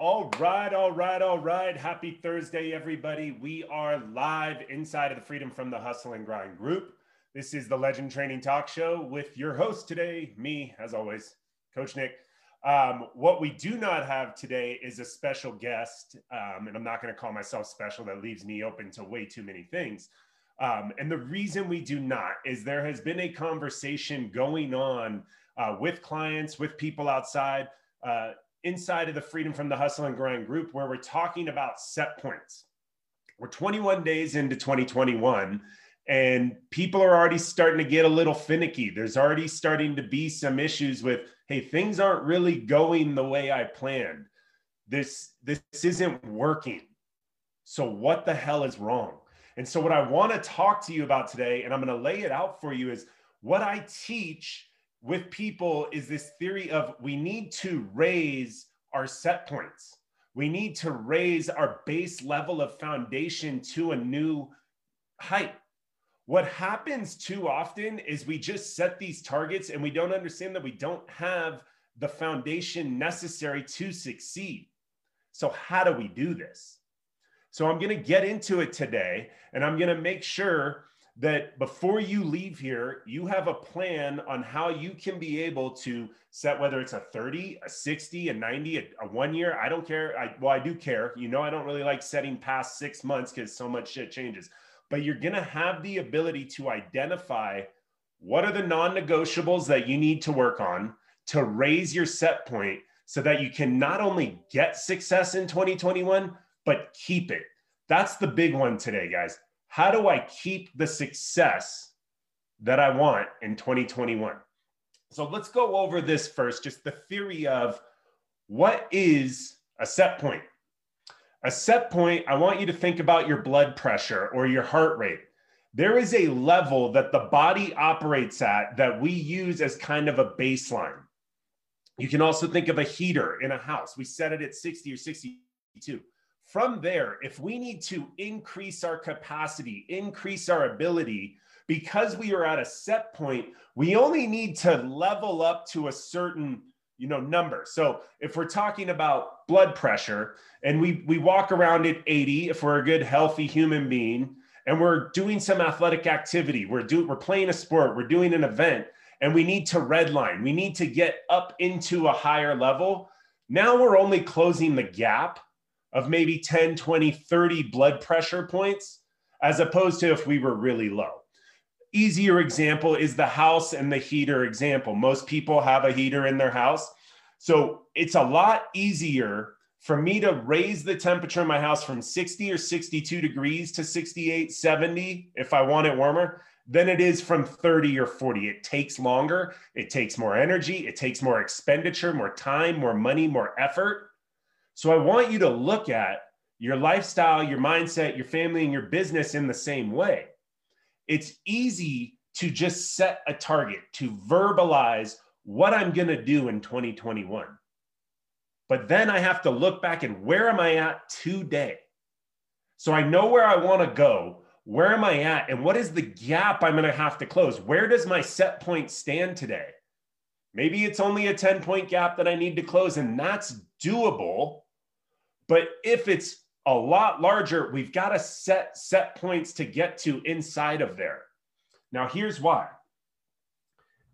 All right. Happy Thursday, everybody. We are live inside of the Freedom from the Hustle and Grind group. This is the Legend Training Talk Show with your host today, me, as always, Coach Nick. What we do not have today is a special guest, and I'm not going to call myself special. That leaves me open to way too many things. And the reason we do not is there has been a conversation going on with clients, with people outside, inside of the Freedom from the Hustle and Grind group, where we're talking about set points. We're 21 days into 2021, and people are already starting to get a little finicky. There's already starting to be some issues with, hey, things aren't really going the way I planned. This isn't working. So what the hell is wrong? And so what I want to talk to you about today, and I'm going to lay it out for you, is what I teach with people is this theory of we need to raise our set points. We need to raise our base level of foundation to a new height. What happens too often is we just set these targets and we don't understand that we don't have the foundation necessary to succeed. So how do we do this? So I'm going to get into it today, and I'm going to make sure that before you leave here, you have a plan on how you can be able to set, whether it's a 30, a 60, a 90, a 1 year, I don't care. I do care. You know, I don't really like setting past 6 months because so much shit changes, but you're gonna have the ability to identify what are the non-negotiables that you need to work on to raise your set point so that you can not only get success in 2021, but keep it. That's the big one today, guys. How do I keep the success that I want in 2021? So let's go over this first, just the theory of what is a set point. A set point, I want you to think about your blood pressure or your heart rate. There is a level that the body operates at that we use as kind of a baseline. You can also think of a heater in a house. We set it at 60 or 62. From there, if we need to increase our capacity, increase our ability, because we are at a set point, we only need to level up to a certain, you know, number. So if we're talking about blood pressure and we walk around at 80, if we're a good, healthy human being, and we're doing some athletic activity, we're playing a sport, we're doing an event, and we need to redline, we need to get up into a higher level. Now we're only closing the gap of maybe 10, 20, 30 blood pressure points, as opposed to if we were really low. Easier example is the house and the heater example. Most people have a heater in their house. So it's a lot easier for me to raise the temperature in my house from 60 or 62 degrees to 68, 70, if I want it warmer, than it is from 30 or 40. It takes longer, it takes more energy, it takes more expenditure, more time, more money, more effort. So I want you to look at your lifestyle, your mindset, your family, and your business in the same way. It's easy to just set a target, to verbalize what I'm going to do in 2021. But then I have to look back and where am I at today? So I know where I want to go. Where am I at? And what is the gap I'm going to have to close? Where does my set point stand today? Maybe it's only a 10-point gap that I need to close, and that's doable. But if it's a lot larger, we've got to set points to get to inside of there. Now, here's why.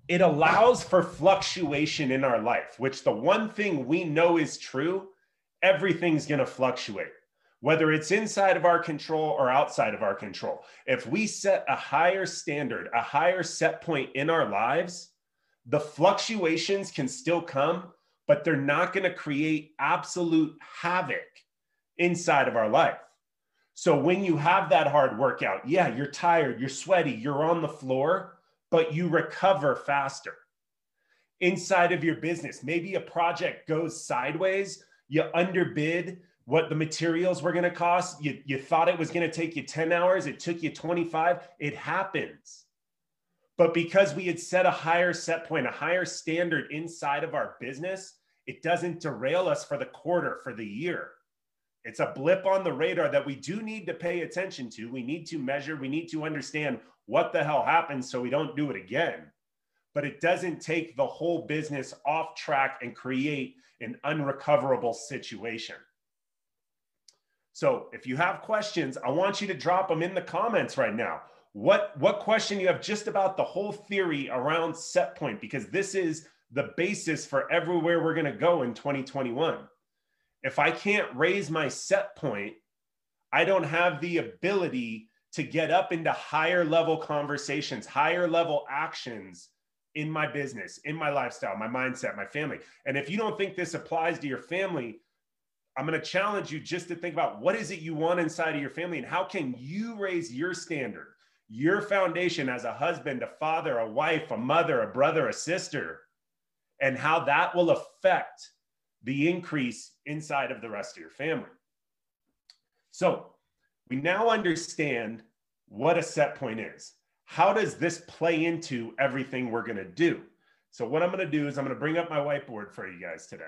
It allows for fluctuation in our life, which the one thing we know is true, everything's going to fluctuate, whether it's inside of our control or outside of our control. If we set a higher standard, a higher set point in our lives, the fluctuations can still come, but they're not going to create absolute havoc inside of our life. So when you have that hard workout, yeah, you're tired, you're sweaty, you're on the floor, but you recover faster. Inside of your business, maybe a project goes sideways, you underbid what the materials were going to cost, you thought it was going to take you 10 hours, it took you 25, it happens. But because we had set a higher set point, a higher standard inside of our business, it doesn't derail us for the quarter, for the year. It's a blip on the radar that we do need to pay attention to. We need to measure. We need to understand what the hell happened so we don't do it again. but it doesn't take the whole business off track and create an unrecoverable situation. So if you have questions, I want you to drop them in the comments right now. What question you have just about the whole theory around set point, because this is the basis for everywhere we're going to go in 2021. If I can't raise my set point, I don't have the ability to get up into higher level conversations, higher level actions in my business, in my lifestyle, my mindset, my family. And if you don't think this applies to your family, I'm going to challenge you just to think about what is it you want inside of your family and how can you raise your standard, your foundation as a husband, a father, a wife, a mother, a brother, a sister, and how that will affect the increase inside of the rest of your family. So we now understand what a set point is. How does this play into everything we're going to do? So what I'm going to do is I'm going to bring up my whiteboard for you guys today.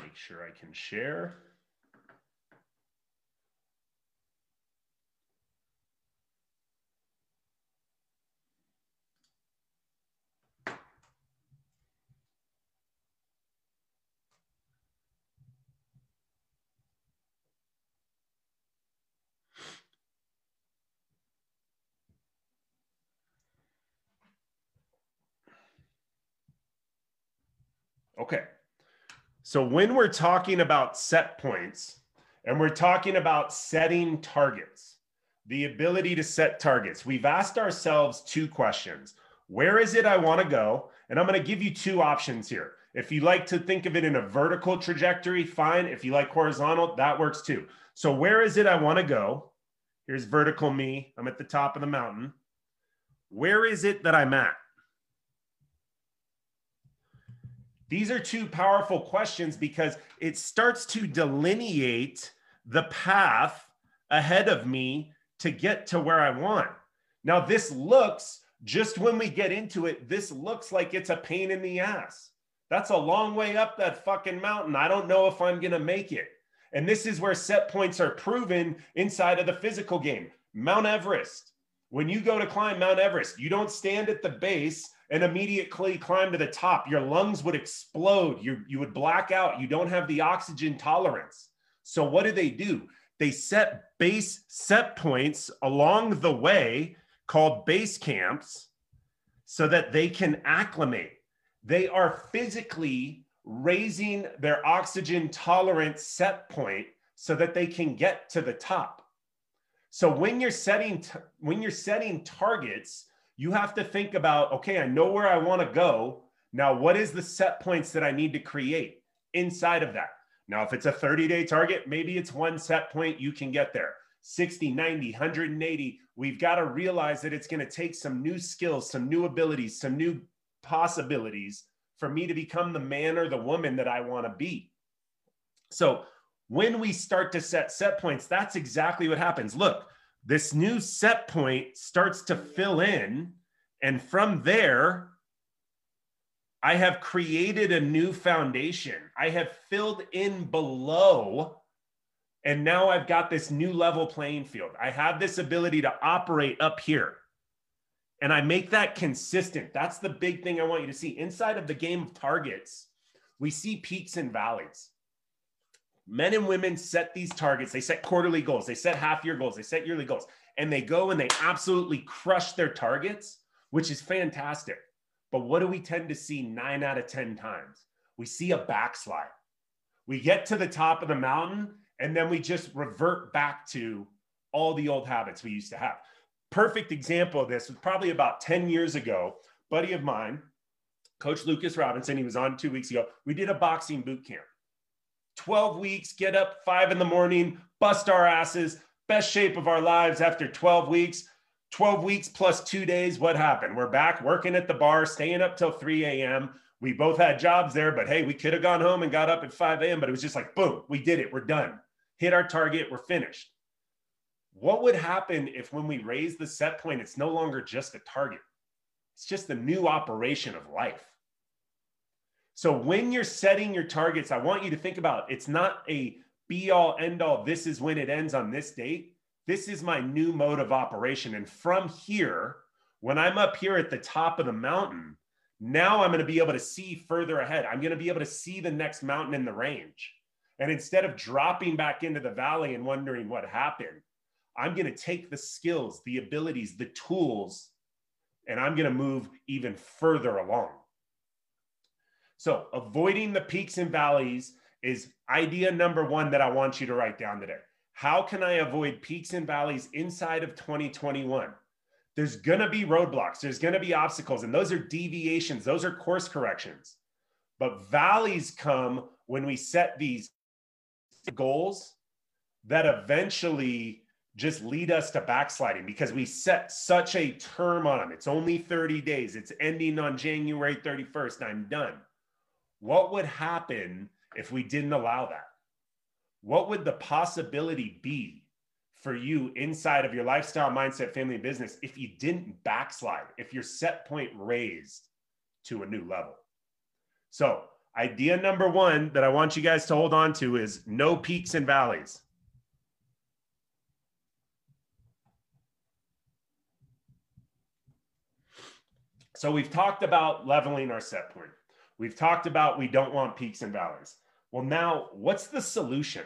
Make sure I can share. Okay. So when we're talking about set points and we're talking about setting targets, the ability to set targets, we've asked ourselves two questions. Where is it I want to go? And I'm going to give you two options here. If you like to think of it in a vertical trajectory, fine. If you like horizontal, that works too. So where is it I want to go? Here's vertical me. I'm at the top of the mountain. Where is it that I'm at? These are two powerful questions because it starts to delineate the path ahead of me to get to where I want. Now this looks, just when we get into it, this looks like it's a pain in the ass. That's a long way up that fucking mountain. I don't know if I'm gonna make it. And this is where set points are proven inside of the physical game. Mount Everest. When you go to climb Mount Everest, you don't stand at the base and immediately climb to the top. Your lungs would explode. You would black out. You don't have the oxygen tolerance. So what do? They set base set points along the way called base camps so that they can acclimate. They are physically raising their oxygen tolerance set point so that they can get to the top. So when you're setting targets, you have to think about, okay, I know where I want to go. Now, what is the set points that I need to create inside of that? Now, if it's a 30-day target, maybe it's one set point you can get there. 60, 90, 180. We've got to realize that it's going to take some new skills, some new abilities, some new possibilities for me to become the man or the woman that I want to be. So when we start to set points, that's exactly what happens. Look, this new set point starts to fill in. And from there, I have created a new foundation. I have filled in below. And now I've got this new level playing field. I have this ability to operate up here. And I make that consistent. That's the big thing I want you to see. Inside of the game of targets, we see peaks and valleys. Men and women set these targets. They set quarterly goals. They set half-year goals. They set yearly goals. And they go and they absolutely crush their targets, which is fantastic. But what do we tend to see 9 out of 10 times? We see a backslide. We get to the top of the mountain, and then we just revert back to all the old habits we used to have. Perfect example of this was probably about 10 years ago. A buddy of mine, Coach Lucas Robinson, he was on 2 weeks ago. We did a boxing boot camp. 12 weeks, get up 5 in the morning, bust our asses, best shape of our lives after 12 weeks. 12 weeks plus 2 days, what happened? We're back working at the bar, staying up till 3 a.m. We both had jobs there, but hey, we could have gone home and got up at 5 a.m., but it was just like, boom, we did it, we're done. Hit our target, we're finished. What would happen if when we raise the set point, it's no longer just a target? It's just the new operation of life. So when you're setting your targets, I want you to think about, it's not a be all end all, this is when it ends on this date. This is my new mode of operation. And from here, when I'm up here at the top of the mountain, now I'm going to be able to see further ahead. I'm going to be able to see the next mountain in the range. And instead of dropping back into the valley and wondering what happened, I'm going to take the skills, the abilities, the tools, and I'm going to move even further along. So avoiding the peaks and valleys is idea number one that I want you to write down today. How can I avoid peaks and valleys inside of 2021? There's going to be roadblocks. There's going to be obstacles. And those are deviations. Those are course corrections. But valleys come when we set these goals that eventually just lead us to backsliding because we set such a term on them. It's only 30 days. It's ending on January 31st. I'm done. What would happen if we didn't allow that? What would the possibility be for you inside of your lifestyle, mindset, family, business if you didn't backslide, if your set point raised to a new level? So idea number one that I want you guys to hold on to is no peaks and valleys. So we've talked about leveling our set point. We've talked about we don't want peaks and valleys. Well, now what's the solution?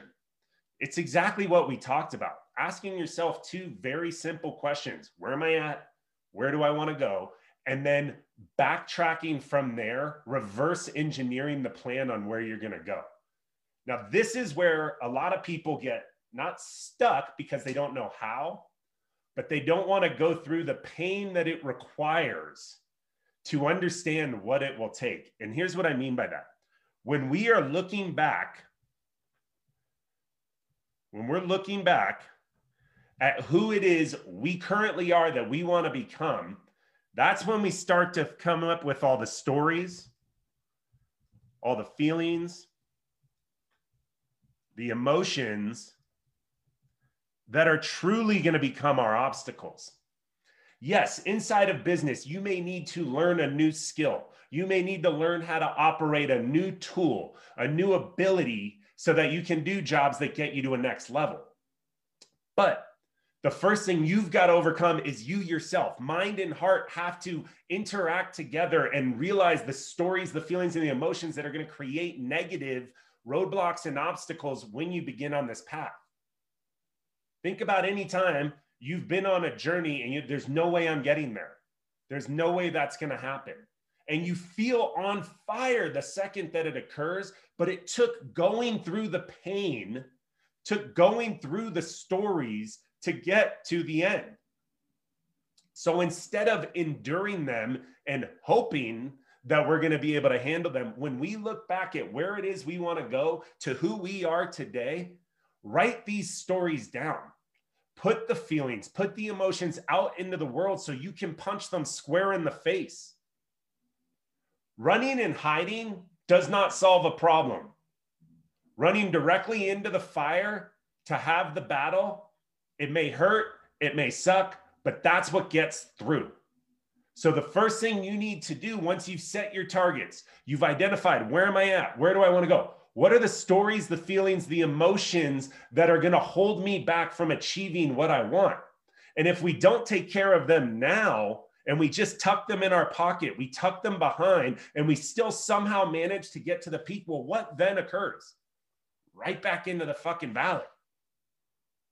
It's exactly what we talked about. Asking yourself two very simple questions. Where am I at? Where do I want to go? And then backtracking from there, reverse engineering the plan on where you're going to go. Now, this is where a lot of people get not stuck because they don't know how, but they don't want to go through the pain that it requires to understand what it will take. And here's what I mean by that. When we are looking back, when we're looking back at who it is we currently are that we want to become, that's when we start to come up with all the stories, all the feelings, the emotions that are truly going to become our obstacles. Yes, inside of business, you may need to learn a new skill. You may need to learn how to operate a new tool, a new ability, so that you can do jobs that get you to a next level. But the first thing you've got to overcome is you yourself. Mind and heart have to interact together and realize the stories, the feelings, and the emotions that are going to create negative roadblocks and obstacles when you begin on this path. Think about any time you've been on a journey and there's no way I'm getting there. There's no way that's going to happen. And you feel on fire the second that it occurs, but it took going through the pain, took going through the stories to get to the end. So instead of enduring them and hoping that we're going to be able to handle them, when we look back at where it is we want to go to who we are today, write these stories down. Put the feelings, put the emotions out into the world so you can punch them square in the face. Running and hiding does not solve a problem. Running directly into the fire to have the battle, it may hurt, it may suck, but that's what gets through. So the first thing you need to do once you've set your targets, you've identified where am I at, where do I want to go? What are the stories, the feelings, the emotions that are going to hold me back from achieving what I want? And if we don't take care of them now, and we just tuck them in our pocket, we tuck them behind, and we still somehow manage to get to the peak, well, what then occurs? Right back into the fucking valley.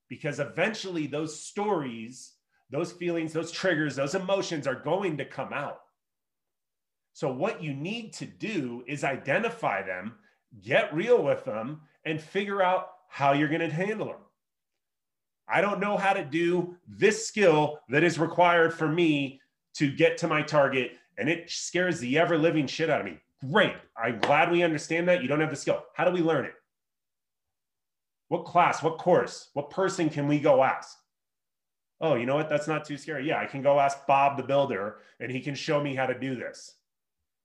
Because eventually those stories, those feelings, those triggers, those emotions are going to come out. So what you need to do is identify them, get real with them, and figure out how you're going to handle them. I don't know how to do this skill that is required for me to get to my target, and it scares the ever-living shit out of me. Great. I'm glad we understand that. You don't have the skill. How do we learn it? What class, what course, what person can we go ask? Oh, you know what? That's not too scary. Yeah, I can go ask Bob the builder, and he can show me how to do this.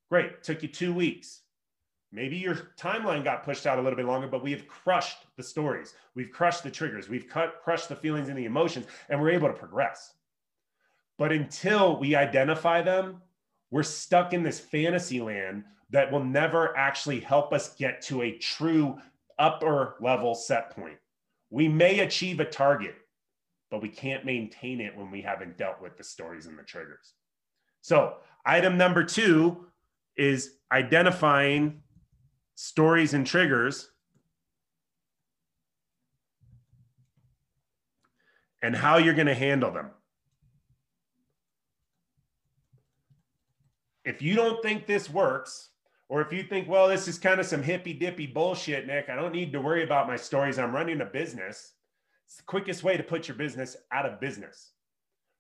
Great. Took you 2 weeks. Maybe your timeline got pushed out a little bit longer, but we have crushed the stories. We've crushed the triggers. We've crushed the feelings and the emotions, and we're able to progress. But until we identify them, we're stuck in this fantasy land that will never actually help us get to a true upper level set point. We may achieve a target, but we can't maintain it when we haven't dealt with the stories and the triggers. So item number 2 is identifying stories and triggers and how you're going to handle them. If you don't think this works, or if you think, well, this is kind of some hippy-dippy bullshit, Nick, I don't need to worry about my stories, I'm running a business. It's the quickest way to put your business out of business.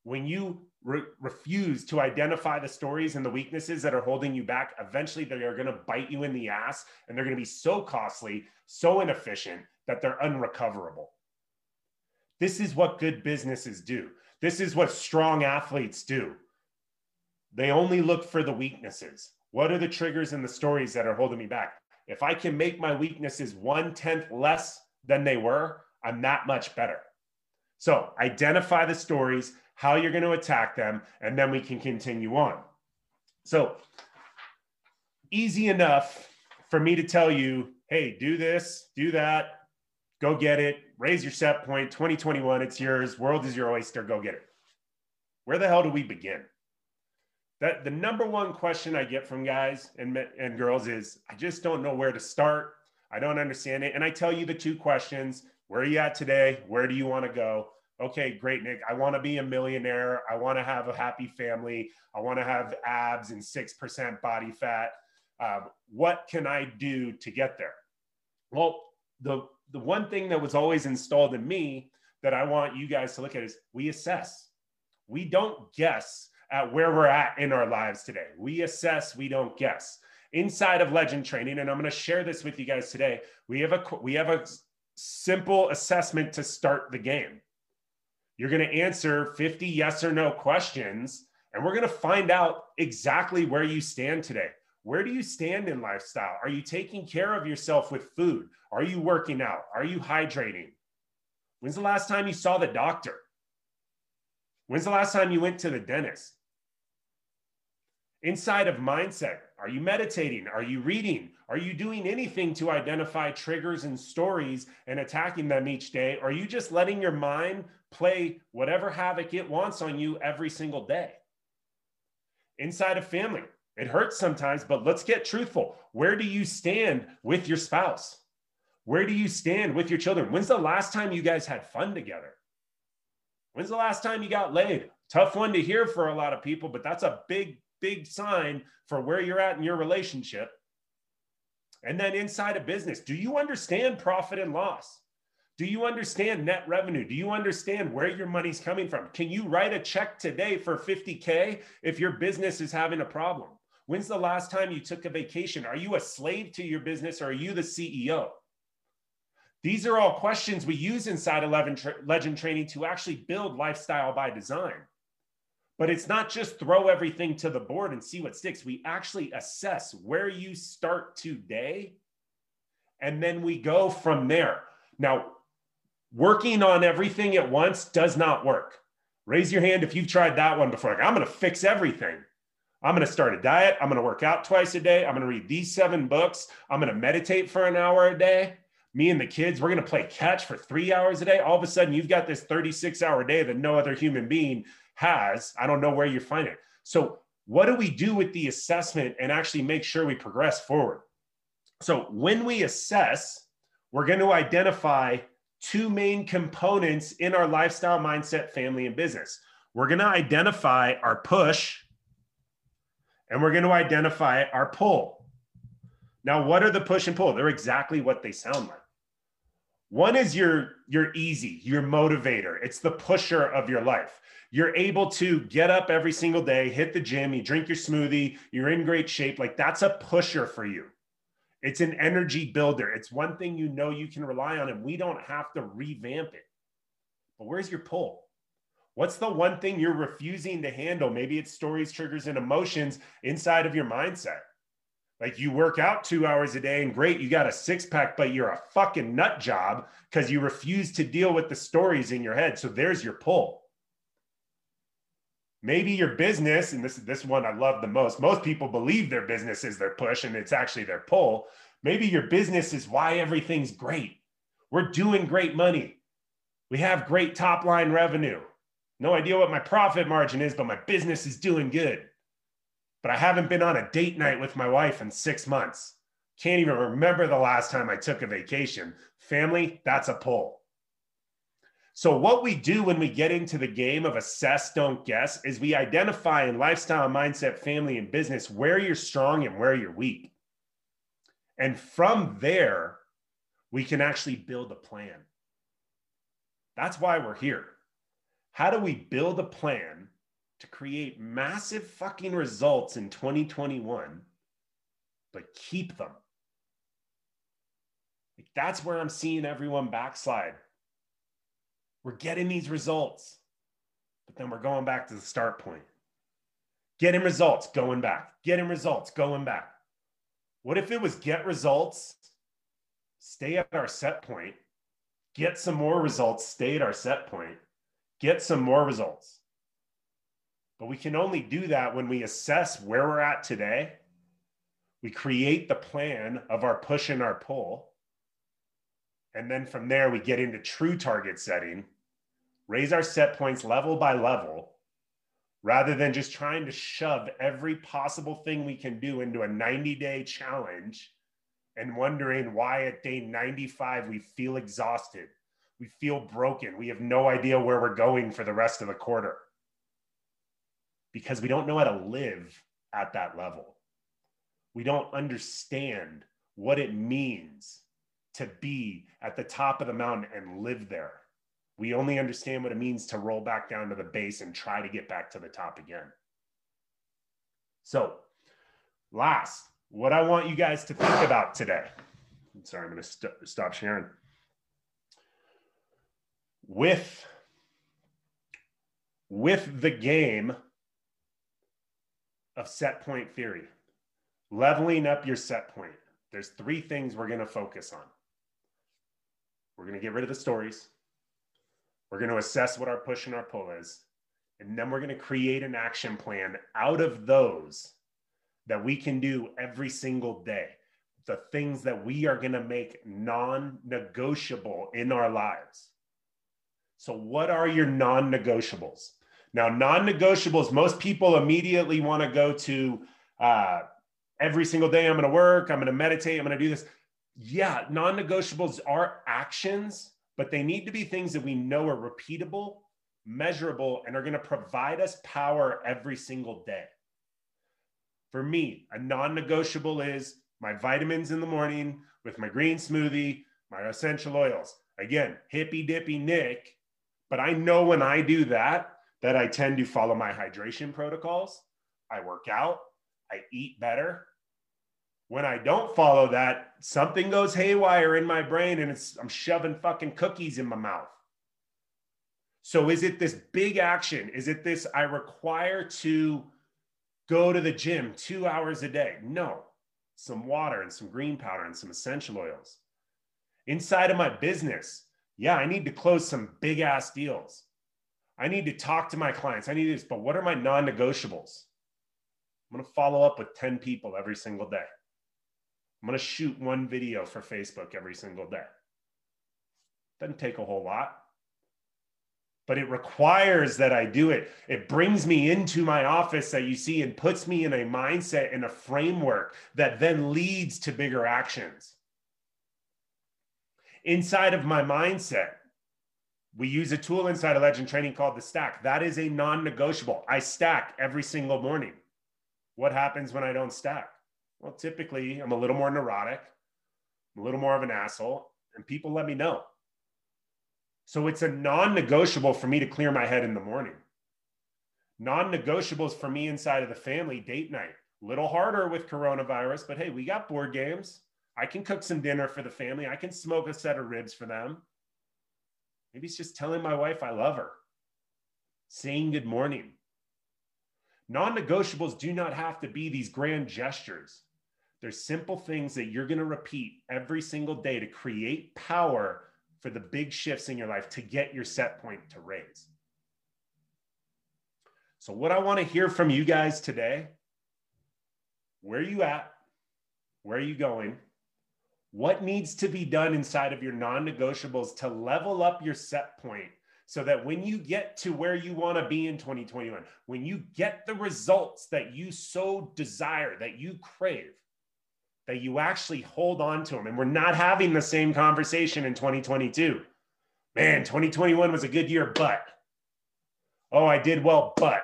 When you refuse to identify the stories and the weaknesses that are holding you back, eventually they are going to bite you in the ass, and they're going to be so costly, so inefficient that they're unrecoverable. This is what good businesses do. This is what strong athletes do. They only look for the weaknesses. What are the triggers and the stories that are holding me back? If I can make my weaknesses 1/10 less than they were, I'm that much better. So identify the stories, how you're going to attack them, and then we can continue on. So easy enough for me to tell you, hey, do this, do that, go get it, raise your set point, 2021, it's yours, world is your oyster, go get it. Where the hell do we begin? The number one question I get from guys and girls is, I just don't know where to start. I don't understand it. And I tell you the 2 questions. Where are you at today? Where do you want to go? Okay, great, Nick. I want to be a millionaire. I want to have a happy family. I want to have abs and 6% body fat. What can I do to get there? Well, the one thing that was always installed in me that I want you guys to look at is we assess. We don't guess at where we're at in our lives today. We assess, we don't guess. Inside of Legend Training, and I'm going to share this with you guys today, we have a simple assessment to start the game. You're going to answer 50 yes or no questions, and we're going to find out exactly where you stand today. Where do you stand in lifestyle? Are you taking care of yourself with food? Are you working out? Are you hydrating? When's the last time you saw the doctor? When's the last time you went to the dentist? Inside of mindset, are you meditating? Are you reading? Are you doing anything to identify triggers and stories and attacking them each day? Or are you just letting your mind play whatever havoc it wants on you every single day? Inside of family, it hurts sometimes, but let's get truthful. Where do you stand with your spouse? Where do you stand with your children? When's the last time you guys had fun together? When's the last time you got laid? Tough one to hear for a lot of people, but that's a big sign for where you're at in your relationship. And then inside of business, do you understand profit and loss? Do you understand net revenue? Do you understand where your money's coming from? Can you write a check today for $50K if your business is having a problem? When's the last time you took a vacation? Are you a slave to your business, or are you the CEO? These are all questions we use inside Legend Training to actually build lifestyle by design. But it's not just throw everything to the board and see what sticks. We actually assess where you start today, and then we go from there. Now, working on everything at once does not work. Raise your hand if you've tried that one before. Like, I'm going to fix everything. I'm going to start a diet. I'm going to work out twice a day. I'm going to read these 7 books. I'm going to meditate for an hour a day. Me and the kids, we're going to play catch for 3 hours a day. All of a sudden, you've got this 36-hour day that no other human being has. I don't know where you find it. So what do we do with the assessment and actually make sure we progress forward? So when we assess, we're going to identify 2 main components in our lifestyle, mindset, family, and business. We're going to identify our push, and we're going to identify our pull. Now, what are the push and pull? They're exactly what they sound like. One is your easy, your motivator. It's the pusher of your life. You're able to get up every single day, hit the gym, you drink your smoothie, you're in great shape. Like, that's a pusher for you. It's an energy builder. It's one thing you know you can rely on, and we don't have to revamp it. But where's your pull? What's the one thing you're refusing to handle? Maybe it's stories, triggers, and emotions inside of your mindset. Like, you work out 2 hours a day and great, you got a 6-pack, but you're a fucking nut job because you refuse to deal with the stories in your head. So there's your pull. Maybe your business, and this one I love the most. Most people believe their business is their push, and it's actually their pull. Maybe your business is why everything's great. We're doing great money. We have great top line revenue. No idea what my profit margin is, but my business is doing good. But I haven't been on a date night with my wife in 6 months. Can't even remember the last time I took a vacation. Family, that's a pull. So what we do when we get into the game of assess, don't guess, is we identify in lifestyle, mindset, family, and business where you're strong and where you're weak. And from there, we can actually build a plan. That's why we're here. How do we build a plan to create massive fucking results in 2021, but keep them? Like, that's where I'm seeing everyone backslide. We're getting these results, but then we're going back to the start point. Getting results, going back. Getting results, going back. What if it was get results, stay at our set point, get some more results, stay at our set point, get some more results. But we can only do that when we assess where we're at today. We create the plan of our push and our pull. And then from there, we get into true target setting, raise our set points level by level, rather than just trying to shove every possible thing we can do into a 90-day challenge and wondering why at day 95, we feel exhausted, we feel broken, we have no idea where we're going for the rest of the quarter, because we don't know how to live at that level. We don't understand what it means to be at the top of the mountain and live there. We only understand what it means to roll back down to the base and try to get back to the top again. So last, what I want you guys to think about today. I'm sorry, I'm going to stop sharing. With the game of set point theory, leveling up your set point, there's three things we're going to focus on. We're going to get rid of the stories. We're going to assess what our push and our pull is, and then we're going to create an action plan out of those that we can do every single day, the things that we are going to make non-negotiable in our lives. So what are your non-negotiables? Now, non-negotiables, most people immediately want to go to every single day, I'm going to work, I'm going to meditate, I'm going to do this. Yeah, non-negotiables are actions, but they need to be things that we know are repeatable, measurable, and are going to provide us power every single day. For me, a non-negotiable is my vitamins in the morning with my green smoothie, my essential oils. Again, hippy-dippy Nick, but I know when I do that, that I tend to follow my hydration protocols. I work out, I eat better. When I don't follow that, something goes haywire in my brain and I'm shoving fucking cookies in my mouth. So is it this big action? Is it this, I require to go to the gym 2 hours a day? No, some water and some green powder and some essential oils. Inside of my business, yeah, I need to close some big ass deals. I need to talk to my clients. I need this, but what are my non-negotiables? I'm gonna follow up with 10 people every single day. I'm going to shoot one video for Facebook every single day. Doesn't take a whole lot, but it requires that I do it. It brings me into my office that you see and puts me in a mindset and a framework that then leads to bigger actions. Inside of my mindset, we use a tool inside of Legend Training called the stack. That is a non-negotiable. I stack every single morning. What happens when I don't stack? Well, typically I'm a little more neurotic, I'm a little more of an asshole, and people let me know. So it's a non-negotiable for me to clear my head in the morning. Non-negotiables for me inside of the family, date night. A little harder with coronavirus, but hey, we got board games. I can cook some dinner for the family. I can smoke a set of ribs for them. Maybe it's just telling my wife I love her, saying good morning. Non-negotiables do not have to be these grand gestures. They're simple things that you're going to repeat every single day to create power for the big shifts in your life to get your set point to raise. So what I want to hear from you guys today, where are you at? Where are you going? What needs to be done inside of your non-negotiables to level up your set point so that when you get to where you want to be in 2021, when you get the results that you so desire, that you crave, that you actually hold on to them? And we're not having the same conversation in 2022. Man, 2021 was a good year, but, oh, I did well, but.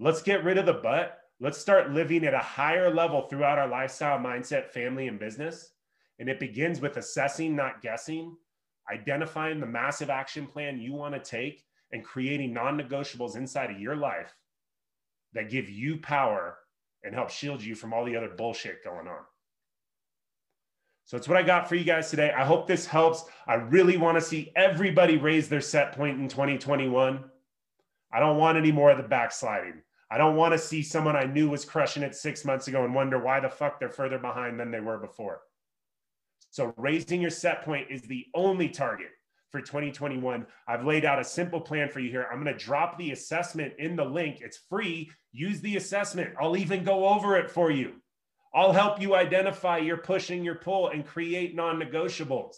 Let's get rid of the but. Let's start living at a higher level throughout our lifestyle, mindset, family, and business. And it begins with assessing, not guessing, identifying the massive action plan you want to take, and creating non-negotiables inside of your life that give you power and help shield you from all the other bullshit going on. So it's what I got for you guys today. I hope this helps. I really want to see everybody raise their set point in 2021. I don't want any more of the backsliding. I don't want to see someone I knew was crushing it 6 months ago and wonder why the fuck they're further behind than they were before. So raising your set point is the only target for 2021. I've laid out a simple plan for you here. I'm going to drop the assessment in the link. It's free. Use the assessment. I'll even go over it for you. I'll help you identify your push and your pull and create non-negotiables.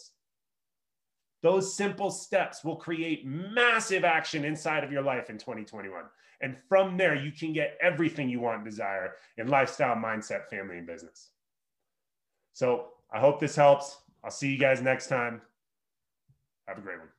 Those simple steps will create massive action inside of your life in 2021. And from there, you can get everything you want and desire in lifestyle, mindset, family, and business. So I hope this helps. I'll see you guys next time. Have a great one.